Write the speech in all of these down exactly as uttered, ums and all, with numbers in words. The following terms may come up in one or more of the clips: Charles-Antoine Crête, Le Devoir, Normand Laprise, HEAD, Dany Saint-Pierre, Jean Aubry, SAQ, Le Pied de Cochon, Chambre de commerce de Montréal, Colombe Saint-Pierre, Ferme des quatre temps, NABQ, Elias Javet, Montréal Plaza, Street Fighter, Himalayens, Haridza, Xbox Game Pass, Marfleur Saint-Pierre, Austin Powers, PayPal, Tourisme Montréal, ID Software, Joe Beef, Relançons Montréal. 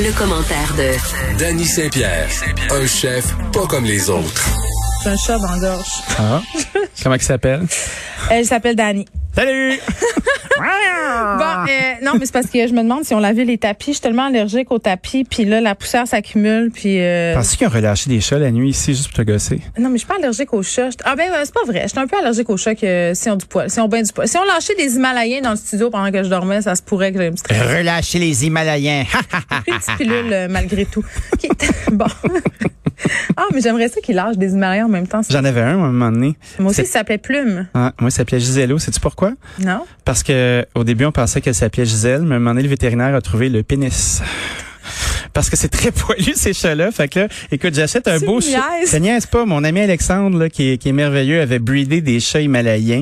Le, le commentaire de Dany Saint-Pierre, un chef pas comme les autres. C'est un chat dans la gorge. Ah, comment il s'appelle? Elle s'appelle Dany. Salut! Bon, euh, non, mais c'est parce que je me demande si on lavait les tapis. Je suis tellement allergique aux tapis, puis là, la poussière s'accumule, puis... Euh... Penses-tu qu'ils ont relâché des chats la nuit ici, juste pour te gosser? Non, mais je suis pas allergique aux chats. Ah ben, c'est pas vrai. J'étais un peu allergique aux chats que si on du poil, si on bain du poil. Si on lâchait des Himalayens dans le studio pendant que je dormais, ça se pourrait que j'aie un petit... Relâcher les Himalayens! Une petite pilule, malgré tout. Okay. Bon... Ah, mais j'aimerais ça qu'il lâche des Himalayens en même temps. J'en avais un, à un moment donné. Moi aussi, il s'appelait Plume. Ah, moi, il s'appelait Gisello. Sais-tu pourquoi? Non. Parce que, au début, on pensait qu'elle s'appelait Gisèle, mais à un moment donné, le vétérinaire a trouvé le pénis. Parce que c'est très poilu, ces chats-là. Fait que là, écoute, j'achète un tu beau chat. Ça niaise pas. Mon ami Alexandre, là, qui est, qui est merveilleux, avait breedé des chats himalayens.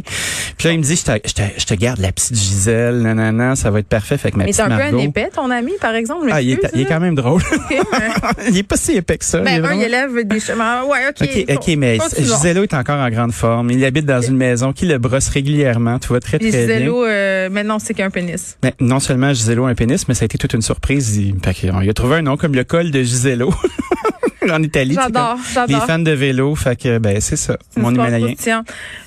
Puis là, il me dit, je te, je te, je te garde la petite Gisèle, nanana, ça va être parfait. Fait que ma mais petite Margot. Mais c'est un peu un épais, ton ami, par exemple. Ah, il est, il est quand même drôle. Okay, mais... il est pas si épais que ça. Ben, il un, il élève des chats. Ouais, ok. Ok, bon, okay mais Gisello est encore en grande forme. Il habite dans une maison qui le brosse régulièrement. Tout va très, très Gisello, bien. Gisello, euh, maintenant, c'est qu'un pénis. Ben, non seulement Gisello a un pénis, mais ça a été toute une surprise. Il, il a trouvé un nom comme le col de Gisello en Italie. J'adore, j'adore. Les fans de vélo, fait que ben c'est ça, c'est mon Himalayien.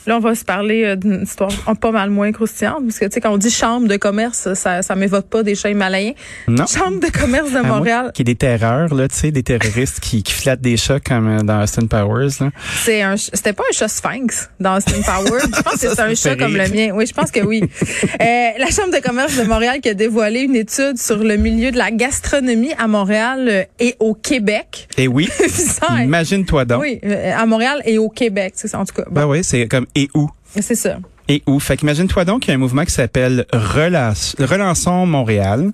Là, on va se parler euh, d'une histoire pas mal moins croustillante, parce que tu sais, quand on dit chambre de commerce, ça ça m'évoque pas des chats himalayens. Non. Chambre de commerce de Montréal. Qui est des terreurs, là, tu sais, des terroristes qui, qui flattent des chats comme dans Austin Powers. Là. C'est un, c'était pas un chat sphinx dans Austin Powers. Je pense ça, que c'est un chat rire. Comme le mien. Oui, je pense que oui. euh, la Chambre de commerce de Montréal qui a dévoilé une étude sur le milieu de la gastronomie à Montréal et au Québec. Et oui. Ça, imagine-toi donc. Oui, à Montréal et au Québec, c'est ça, en tout cas. Bon. Ben oui, c'est comme et où. C'est ça. Et où. Fait qu'imagine-toi donc qu'il y a un mouvement qui s'appelle Relance, Relançons Montréal.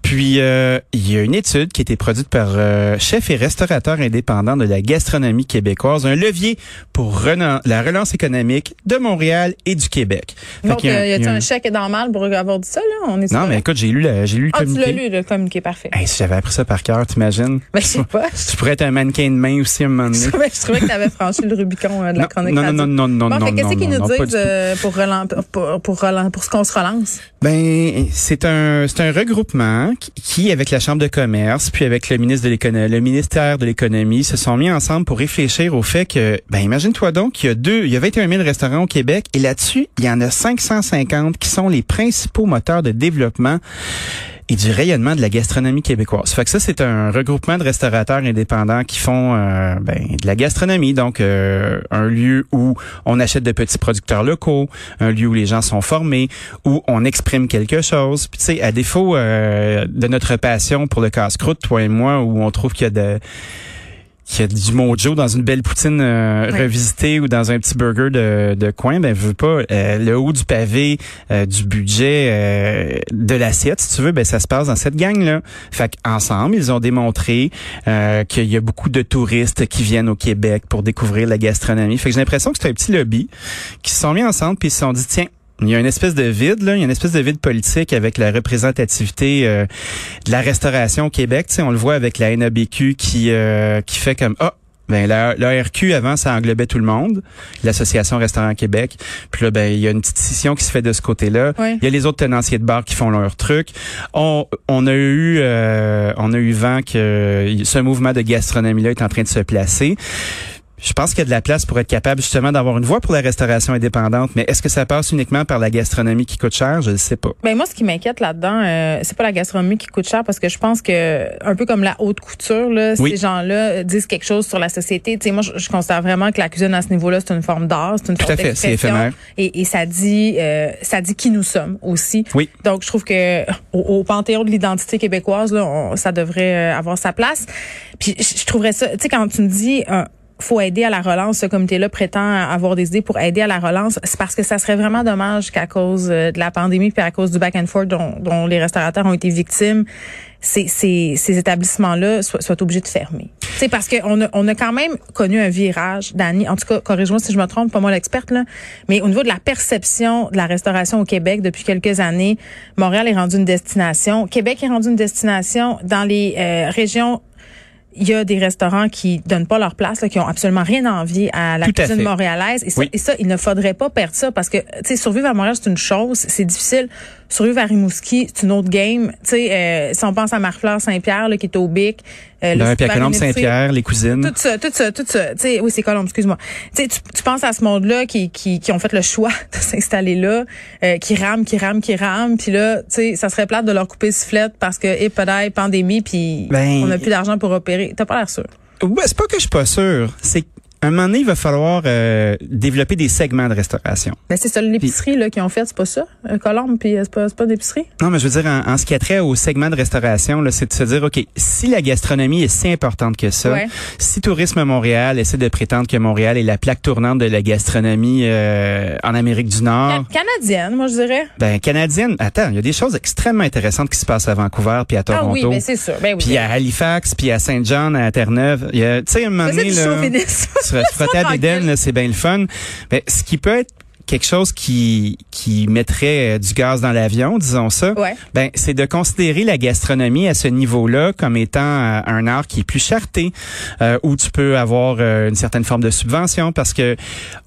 Puis, euh, il y a une étude qui a été produite par euh, chef et restaurateur indépendant de la gastronomie québécoise, un levier pour renan- la relance économique de Montréal et du Québec. Fait donc, y a, euh, y a-t-il un, un chèque normal pour avoir dit ça, là? On est non, mais là? Écoute, j'ai lu, la, j'ai lu le ah, communiqué. Ah, tu l'as lu, le communiqué, parfait. Hey, si j'avais appris ça par cœur, t'imagines? Ben, je sais pas. Tu pourrais être un mannequin de main aussi, à un moment donné. Je trouvais que t'avais franchi le Rubicon euh, de la chronique. Non, non, non, non, non, bon, non, non, fait, qu'est-ce non, qu'ils non, nous disent pour relan- pour pour, relan- pour ce qu'on se relance? Ben c'est un c'est un regroupement qui, qui avec la Chambre de commerce puis avec le ministre de l'économie, le ministère de l'économie se sont mis ensemble pour réfléchir au fait que ben imagine-toi donc qu'il y a deux il y a vingt et un mille restaurants au Québec et là-dessus, il y en a cinq cent cinquante qui sont les principaux moteurs de développement et du rayonnement de la gastronomie québécoise. Fait que ça, c'est un regroupement de restaurateurs indépendants qui font euh, ben, de la gastronomie. Donc, euh, un lieu où on achète de petits producteurs locaux, un lieu où les gens sont formés, où on exprime quelque chose. Puis, tu sais, à défaut euh, de notre passion pour le casse-croûte, toi et moi, où on trouve qu'il y a de... qu'il y a du mojo dans une belle poutine euh, ouais. revisitée ou dans un petit burger de, de coin, ben je veux pas euh, le haut du pavé, euh, du budget, euh, de l'assiette, si tu veux, ben ça se passe dans cette gang-là. Fait qu'ensemble, ils ont démontré euh, qu'il y a beaucoup de touristes qui viennent au Québec pour découvrir la gastronomie. Fait que j'ai l'impression que c'est un petit lobby qui se sont mis ensemble puis ils se sont dit tiens, il y a une espèce de vide, là. Il y a une espèce de vide politique avec la représentativité euh, de la restauration au Québec. Tu sais, on le voit avec la N A B Q qui euh, qui fait comme ah, ben la l'A R Q avant ça englobait tout le monde, l'Association Restaurant Québec. Puis là, ben il y a une petite scission qui se fait de ce côté-là. Oui. Il y a les autres tenanciers de bars qui font leur truc. On on a eu euh, on a eu vent que ce mouvement de gastronomie-là est en train de se placer. Je pense qu'il y a de la place pour être capable justement d'avoir une voix pour la restauration indépendante, mais est-ce que ça passe uniquement par la gastronomie qui coûte cher? Je ne sais pas. Ben moi, ce qui m'inquiète là-dedans, euh, c'est pas la gastronomie qui coûte cher parce que je pense que un peu comme la haute couture, là, oui. Ces gens-là disent quelque chose sur la société. Tu sais, moi, je, je considère vraiment que la cuisine à ce niveau-là, c'est une forme d'art, c'est une Tout forme à fait, d'expression. C'est éphémère. Et, et ça dit, euh, ça dit qui nous sommes aussi. Oui. Donc, je trouve que au, au panthéon de l'identité québécoise, là, on, ça devrait avoir sa place. Puis, je, je trouverais ça. Tu sais, quand tu me dis euh, faut aider à la relance. Ce comité-là prétend avoir des idées pour aider à la relance. C'est parce que ça serait vraiment dommage qu'à cause de la pandémie puis à cause du back and forth dont, dont les restaurateurs ont été victimes, ces, ces, ces établissements-là soient, soient obligés de fermer. C'est parce qu'on a, on a quand même connu un virage, Dany. En tout cas, corrige-moi si je me trompe, pas moi l'experte, là. Mais au niveau de la perception de la restauration au Québec, depuis quelques années, Montréal est rendu une destination. Québec est rendu une destination. Dans les euh, régions, il y a des restaurants qui donnent pas leur place, là, qui ont absolument rien à envier à la Tout cuisine à montréalaise. Et ça, oui. et ça, il ne faudrait pas perdre ça parce que, tu sais, survivre à Montréal, c'est une chose, c'est difficile. Survivre à Rimouski, c'est une autre game. Tu sais, euh, si on pense à Marfleur Saint-Pierre, là, qui est au Bic, euh, le puis à Colombe Saint-Pierre, les cousines. Tout ça, tout ça, tout ça. Tu sais, oui, c'est Colombe, excuse-moi. Tu sais, tu, tu penses à ce monde-là qui, qui, qui ont fait le choix de s'installer là, euh, qui rame, qui rame, qui rame. Puis là, tu sais, ça serait plate de leur couper sifflette parce que, hé, hey, pandémie, puis ben, on n'a plus d'argent pour opérer. T'as pas l'air sûr. Ouais, c'est pas que je suis pas sûr. C'est qu'à un moment donné, il va falloir euh, développer des segments de restauration. Ben c'est ça, l'épicerie pis, là, qu'ils ont fait, c'est pas ça? Un Colombe, puis c'est pas, c'est pas d'épicerie? Non, mais je veux dire, en, en ce qui a trait au segment de restauration, là, c'est de se dire, OK, si la gastronomie est si importante que ça, ouais. si Tourisme Montréal essaie de prétendre que Montréal est la plaque tournante de la gastronomie euh, en Amérique du Nord... Can- canadienne, moi, je dirais. Ben canadienne. Attends, il y a des choses extrêmement intéressantes qui se passent à Vancouver, puis à Toronto. Ah oui, ben c'est sûr. Ben oui, puis bien. à Halifax, puis à Saint-John, à Terre-Neuve. Tu sais, un moment donné, là... Se frotter à Bédène, là, c'est bien le fun. Mais ce qui peut être quelque chose qui qui mettrait du gaz dans l'avion, disons ça, ouais. ben c'est de considérer la gastronomie à ce niveau-là comme étant euh, un art qui est plus charté, euh, où tu peux avoir euh, une certaine forme de subvention, parce que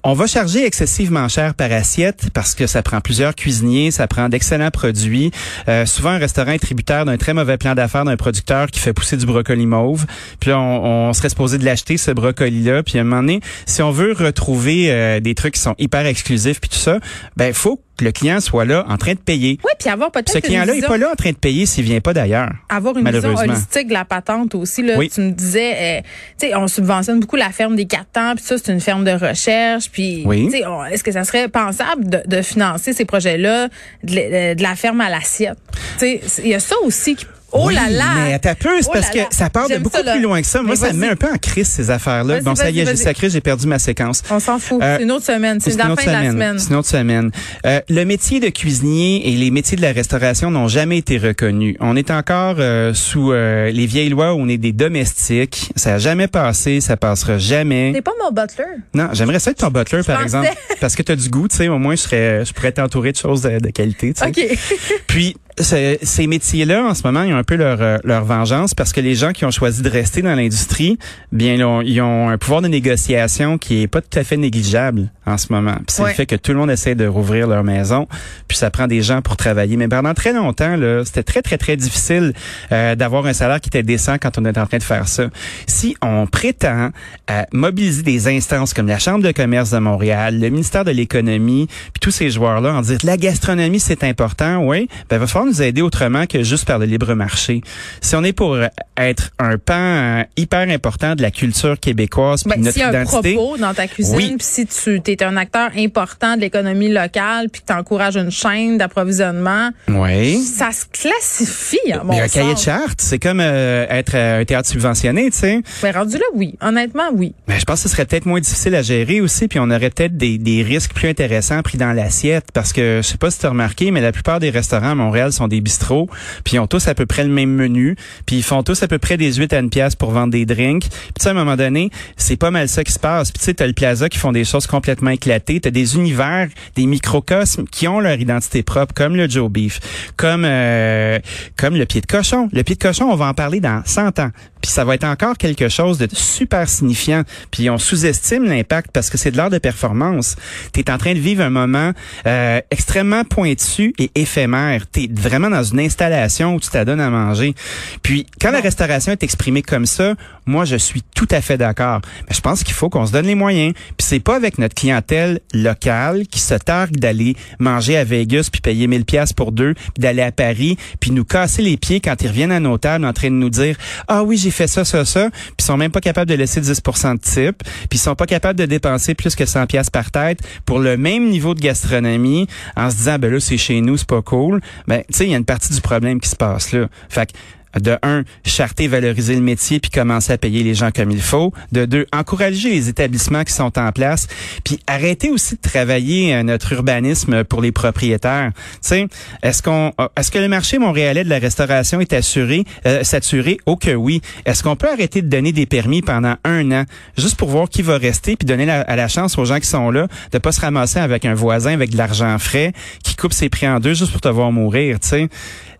on va charger excessivement cher par assiette, parce que ça prend plusieurs cuisiniers, ça prend d'excellents produits. Euh, souvent, un restaurant est tributaire d'un très mauvais plan d'affaires d'un producteur qui fait pousser du brocoli mauve. Puis là, on, on serait supposé de l'acheter, ce brocoli-là. Puis à un moment donné, si on veut retrouver euh, des trucs qui sont hyper exclusifs, puis tout ça, ben faut que le client soit là en train de payer. Oui, puis avoir peut-être. Ce client-là n'est pas là en train de payer s'il vient pas d'ailleurs. Avoir une vision holistique de la patente aussi là. Oui. Tu me disais, euh, tu sais, on subventionne beaucoup la ferme des quatre temps, puis ça c'est une ferme de recherche, puis oui. tu sais, est-ce que ça serait pensable de, de financer ces projets-là, de, de la ferme à l'assiette. Tu sais, il y a ça aussi qui. Oh là là! Oui, mais à ta peu, c'est oh parce là que là. ça part de J'aime beaucoup plus loin que ça. Moi, mais ça vas-y. me met un peu en crise, ces affaires-là. Vas-y, bon, vas-y, ça y est, j'ai sacré, j'ai perdu ma séquence. On s'en fout. Euh, c'est une autre semaine. C'est, c'est la fin semaine. de la semaine. C'est une autre semaine. Euh, le métier de cuisinier et les métiers de la restauration n'ont jamais été reconnus. On est encore euh, sous euh, les vieilles lois où on est des domestiques. Ça n'a jamais passé, ça passera jamais. T'es pas mon butler. Non, j'aimerais ça être ton butler, je par pensais. exemple. Parce que t'as du goût, tu sais. Au moins, je serais, je pourrais t'entourer de choses de, de qualité, tu sais. OK. Puis, ce, ces métiers-là, en ce moment, ils ont un peu leur, leur vengeance parce que les gens qui ont choisi de rester dans l'industrie, bien, ils ont, ils ont un pouvoir de négociation qui est pas tout à fait négligeable en ce moment. Puis c'est ouais. le fait que tout le monde essaie de rouvrir leur maison, puis ça prend des gens pour travailler. Mais pendant très longtemps, là, c'était très, très, très difficile euh, d'avoir un salaire qui était décent quand on est en train de faire ça. Si on prétend euh, mobiliser des instances comme la Chambre de commerce de Montréal, le ministère de l'économie, puis tous ces joueurs-là, en disant la gastronomie, c'est important, oui, ben, va falloir nous aider autrement que juste par le libre marché. Si on est pour être un pan hyper important de la culture québécoise, puis ben, notre identité... Ben, s'il y a un propos dans ta cuisine, oui. puis si tu es un acteur important de l'économie locale, puis que tu encourages une chaîne d'approvisionnement, oui. ça se classifie, à mon sens. Mais un cahier de chartes, c'est comme euh, être euh, un théâtre subventionné, tu sais. Ben, rendu là, oui. Honnêtement, oui. Ben, je pense que ce serait peut-être moins difficile à gérer aussi, puis on aurait peut-être des, des risques plus intéressants pris dans l'assiette, parce que, je sais pas si tu as remarqué, mais la plupart des restaurants à Montréal sont des bistrots, puis ils ont tous à peu près le même menu, puis ils font tous à peu près des huit à une pièce pour vendre des drinks. Puis tu sais, à un moment donné, c'est pas mal ça qui se passe. Puis tu sais, t'as le Plaza qui font des choses complètement éclatées, t'as des univers, des microcosmes qui ont leur identité propre, comme le Joe Beef, comme euh, comme le Pied de Cochon. Le Pied de Cochon, on va en parler dans cent ans. Puis ça va être encore quelque chose de super signifiant. Puis on sous-estime l'impact parce que c'est de l'art de performance. T'es en train de vivre un moment euh, extrêmement pointu et éphémère. T'es vraiment dans une installation où tu t'adonnes à manger. Puis, quand non. la restauration est exprimée comme ça, moi, je suis tout à fait d'accord. Mais je pense qu'il faut qu'on se donne les moyens. Puis, c'est pas avec notre clientèle locale qui se targue d'aller manger à Vegas puis payer mille piastres pour deux, puis d'aller à Paris, puis nous casser les pieds quand ils reviennent à nos tables en train de nous dire « Ah oui, j'ai fait ça, ça, ça. » Puis, ils sont même pas capables de laisser dix pour cent de type. Puis, ils sont pas capables de dépenser plus que cent piastres par tête pour le même niveau de gastronomie en se disant « Ben là, c'est chez nous, c'est pas cool. » Ben, tu sais, il y a une partie du problème qui se passe là. Fait que, de un, charter, valoriser le métier puis commencer à payer les gens comme il faut. De deux, encourager les établissements qui sont en place puis arrêter aussi de travailler notre urbanisme pour les propriétaires. Tu sais, est-ce qu'on, est-ce que le marché montréalais de la restauration est assuré, euh, saturé? Oh que oui. Est-ce qu'on peut arrêter de donner des permis pendant un an juste pour voir qui va rester puis donner la, à la chance aux gens qui sont là de pas se ramasser avec un voisin avec de l'argent frais qui coupe ses prix en deux juste pour te voir mourir, tu sais?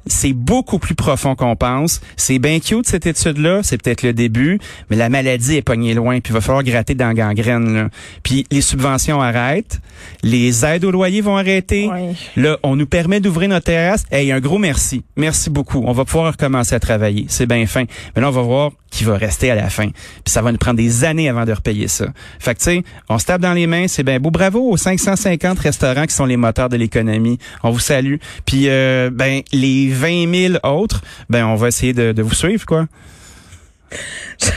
C'est beaucoup plus profond qu'on pense. C'est bien cute, cette étude-là. C'est peut-être le début. Mais la maladie est pognée loin. Puis il va falloir gratter dans la gangrène, là. Puis les subventions arrêtent. Les aides au loyer vont arrêter. Oui. Là, on nous permet d'ouvrir notre terrasse. Hey, un gros merci. Merci beaucoup. On va pouvoir recommencer à travailler. C'est bien fin. Mais là, on va voir qui va rester à la fin. Puis ça va nous prendre des années avant de repayer ça. Fait que, tu sais, on se tape dans les mains. C'est bien beau. Bravo aux cinq cent cinquante restaurants qui sont les moteurs de l'économie. On vous salue. Puis, euh, ben, les vingt mille autres, ben on va essayer de, de vous suivre, quoi. Je,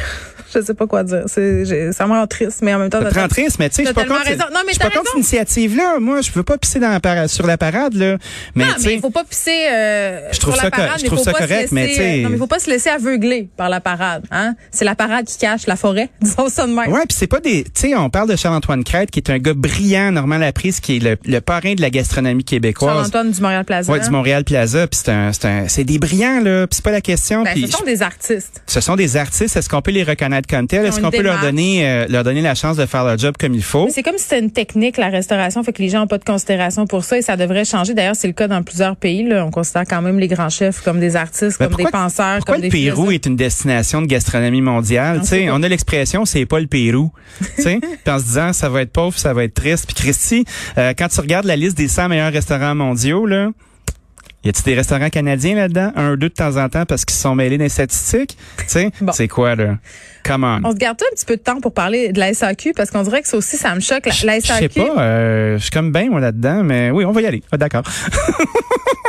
je sais pas quoi dire. C'est, j'ai, ça me rend triste, mais en même temps... Ça te rend triste, mais tu sais, je suis pas contre cette initiative-là. Moi, je veux pas pisser dans la, sur la parade, là. Mais, non, mais il faut pas pisser euh, sur la parade. Je trouve ça correct, mais tu sais... Non, mais il faut pas se laisser aveugler par la parade. Hein? C'est la parade qui cache la forêt, disons ça de même. Ouais, puis c'est pas des... Tu sais, on parle de Charles-Antoine Crête, qui est un gars brillant, Normand Laprise, qui est le, le parrain de la gastronomie québécoise. Charles-Antoine du Montréal Plaza. Ouais, du Montréal Plaza. Puis c'est un, c'est un, c'est des brillants, là. Puis c'est pas la question. Ben, pis, ce sont des artistes. Ce sont des artistes. Est-ce qu'on peut les reconnaître comme tels? Est-ce qu'on peut leur donner, euh, leur donner la chance de faire leur job comme il faut? Mais c'est comme si c'était une technique, la restauration, fait que les gens n'ont pas de considération pour ça et ça devrait changer. D'ailleurs, c'est le cas dans plusieurs pays, là. On considère quand même les grands chefs comme des artistes, ben comme pourquoi, des penseurs, pourquoi comme des philosophes. Le Pérou est une destination de gastronomie mondiale? T'sais, on a l'expression, c'est pas le Pérou. Puis en se disant, ça va être pauvre, ça va être triste. Puis Christy, euh, quand tu regardes la liste des cent meilleurs restaurants mondiaux, là, y a-t-il des restaurants canadiens là-dedans? Un ou deux de temps en temps parce qu'ils se sont mêlés dans les statistiques? Tu sais, bon. C'est quoi, là? Come on. On se garde un petit peu de temps pour parler de la S A Q parce qu'on dirait que ça aussi, ça me choque. La, la S A Q... Je sais pas, euh, je suis comme ben, moi, là-dedans, mais oui, on va y aller. Ah, d'accord.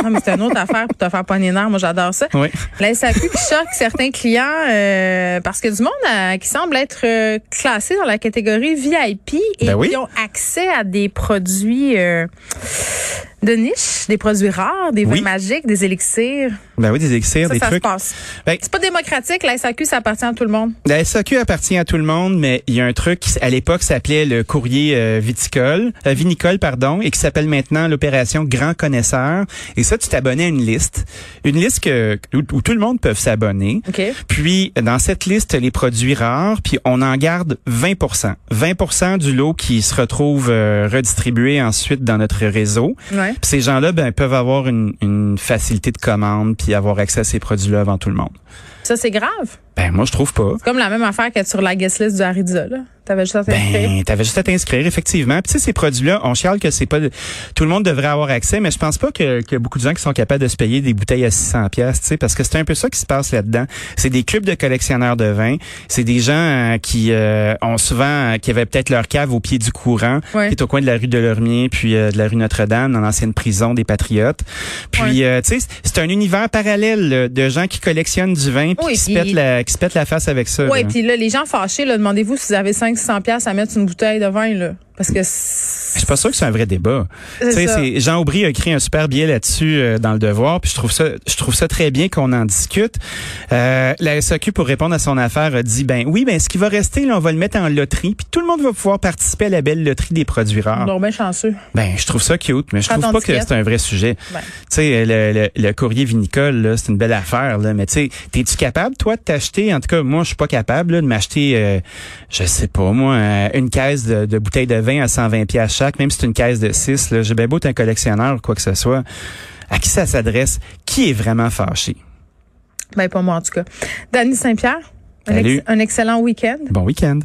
Non, mais c'est une autre affaire pour te faire pogner nerf. Moi, j'adore ça. Oui. La S A Q qui choque certains clients euh, parce que du monde euh, qui semble être euh, classé dans la catégorie V I P et ben oui. Qui ont accès à des produits... Euh, de niche, des produits rares, des vins oui. magiques, des élixirs. Ben oui, des élixirs, ça, des ça trucs. Ça se passe. Ben, c'est pas démocratique, la S A Q, ça appartient à tout le monde. La S A Q appartient à tout le monde, mais il y a un truc qui, à l'époque, s'appelait le courrier euh, viticole, euh, vinicole, pardon, et qui s'appelle maintenant l'opération Grand Connaisseur. Et ça, tu t'abonnais à une liste. Une liste que, où, où tout le monde peut s'abonner. Okay. Puis, dans cette liste, les produits rares, puis on en garde vingt pour cent. vingt pour cent du lot qui se retrouve euh, redistribué ensuite dans notre réseau. Ouais. Pis ces gens-là, ben, peuvent avoir une, une facilité de commande puis avoir accès à ces produits-là avant tout le monde. Ça, c'est grave? Ben, moi, je trouve pas. C'est comme la même affaire qu'être sur la guest list du Haridza, là. T'avais juste à t'inscrire. Ben, t'avais juste à t'inscrire, effectivement. Puis, tu sais, ces produits-là, on chiale que c'est pas... De... Tout le monde devrait avoir accès, mais je pense pas que, que beaucoup de gens qui sont capables de se payer des bouteilles à six cents piastres, tu sais, parce que c'est un peu ça qui se passe là-dedans. C'est des clubs de collectionneurs de vin. C'est des gens euh, qui euh, ont souvent... Euh, qui avaient peut-être leur cave au pied du courant, ouais. qui est au coin de la rue de Laurier, puis euh, de la rue Notre-Dame, dans l'ancienne prison des Patriotes. Puis, ouais. euh, tu sais, c'est un univers parallèle là, de gens qui collectionnent du vin puis oui, qui se pètent la, qui se pètent la face avec ça. Oui, puis là, les gens fâchés, là, demandez-vous si vous avez cinq cents piastres à mettre une bouteille de vin, là. Parce que c'est... Je suis pas sûr que c'est un vrai débat. C'est ça. C'est, Jean Aubry a écrit un super billet là-dessus euh, dans Le Devoir, puis je trouve ça, je trouve ça très bien qu'on en discute. Euh, la S A Q, pour répondre à son affaire, a dit, ben oui, ben ce qui va rester, là, on va le mettre en loterie, puis tout le monde va pouvoir participer à la belle loterie des produits rares. Donc, ben chanceux. Ben, je trouve ça cute, mais je trouve pas que c'est un vrai sujet. Ben. Tu sais, le, le, le courrier vinicole, là, c'est une belle affaire, là, mais tu sais, t'es-tu capable, toi, de t'acheter, en tout cas, moi, je suis pas capable, là, de m'acheter, euh, je sais pas, moi, euh, une caisse de, de bouteilles de vin à cent vingt piastres chaque, même si c'est une caisse de six, là, j'ai bien beau être un collectionneur ou quoi que ce soit. À qui ça s'adresse? Qui est vraiment fâché? Ben, pas moi, en tout cas. Dany Saint-Pierre, un, ex- un excellent week-end. Bon week-end.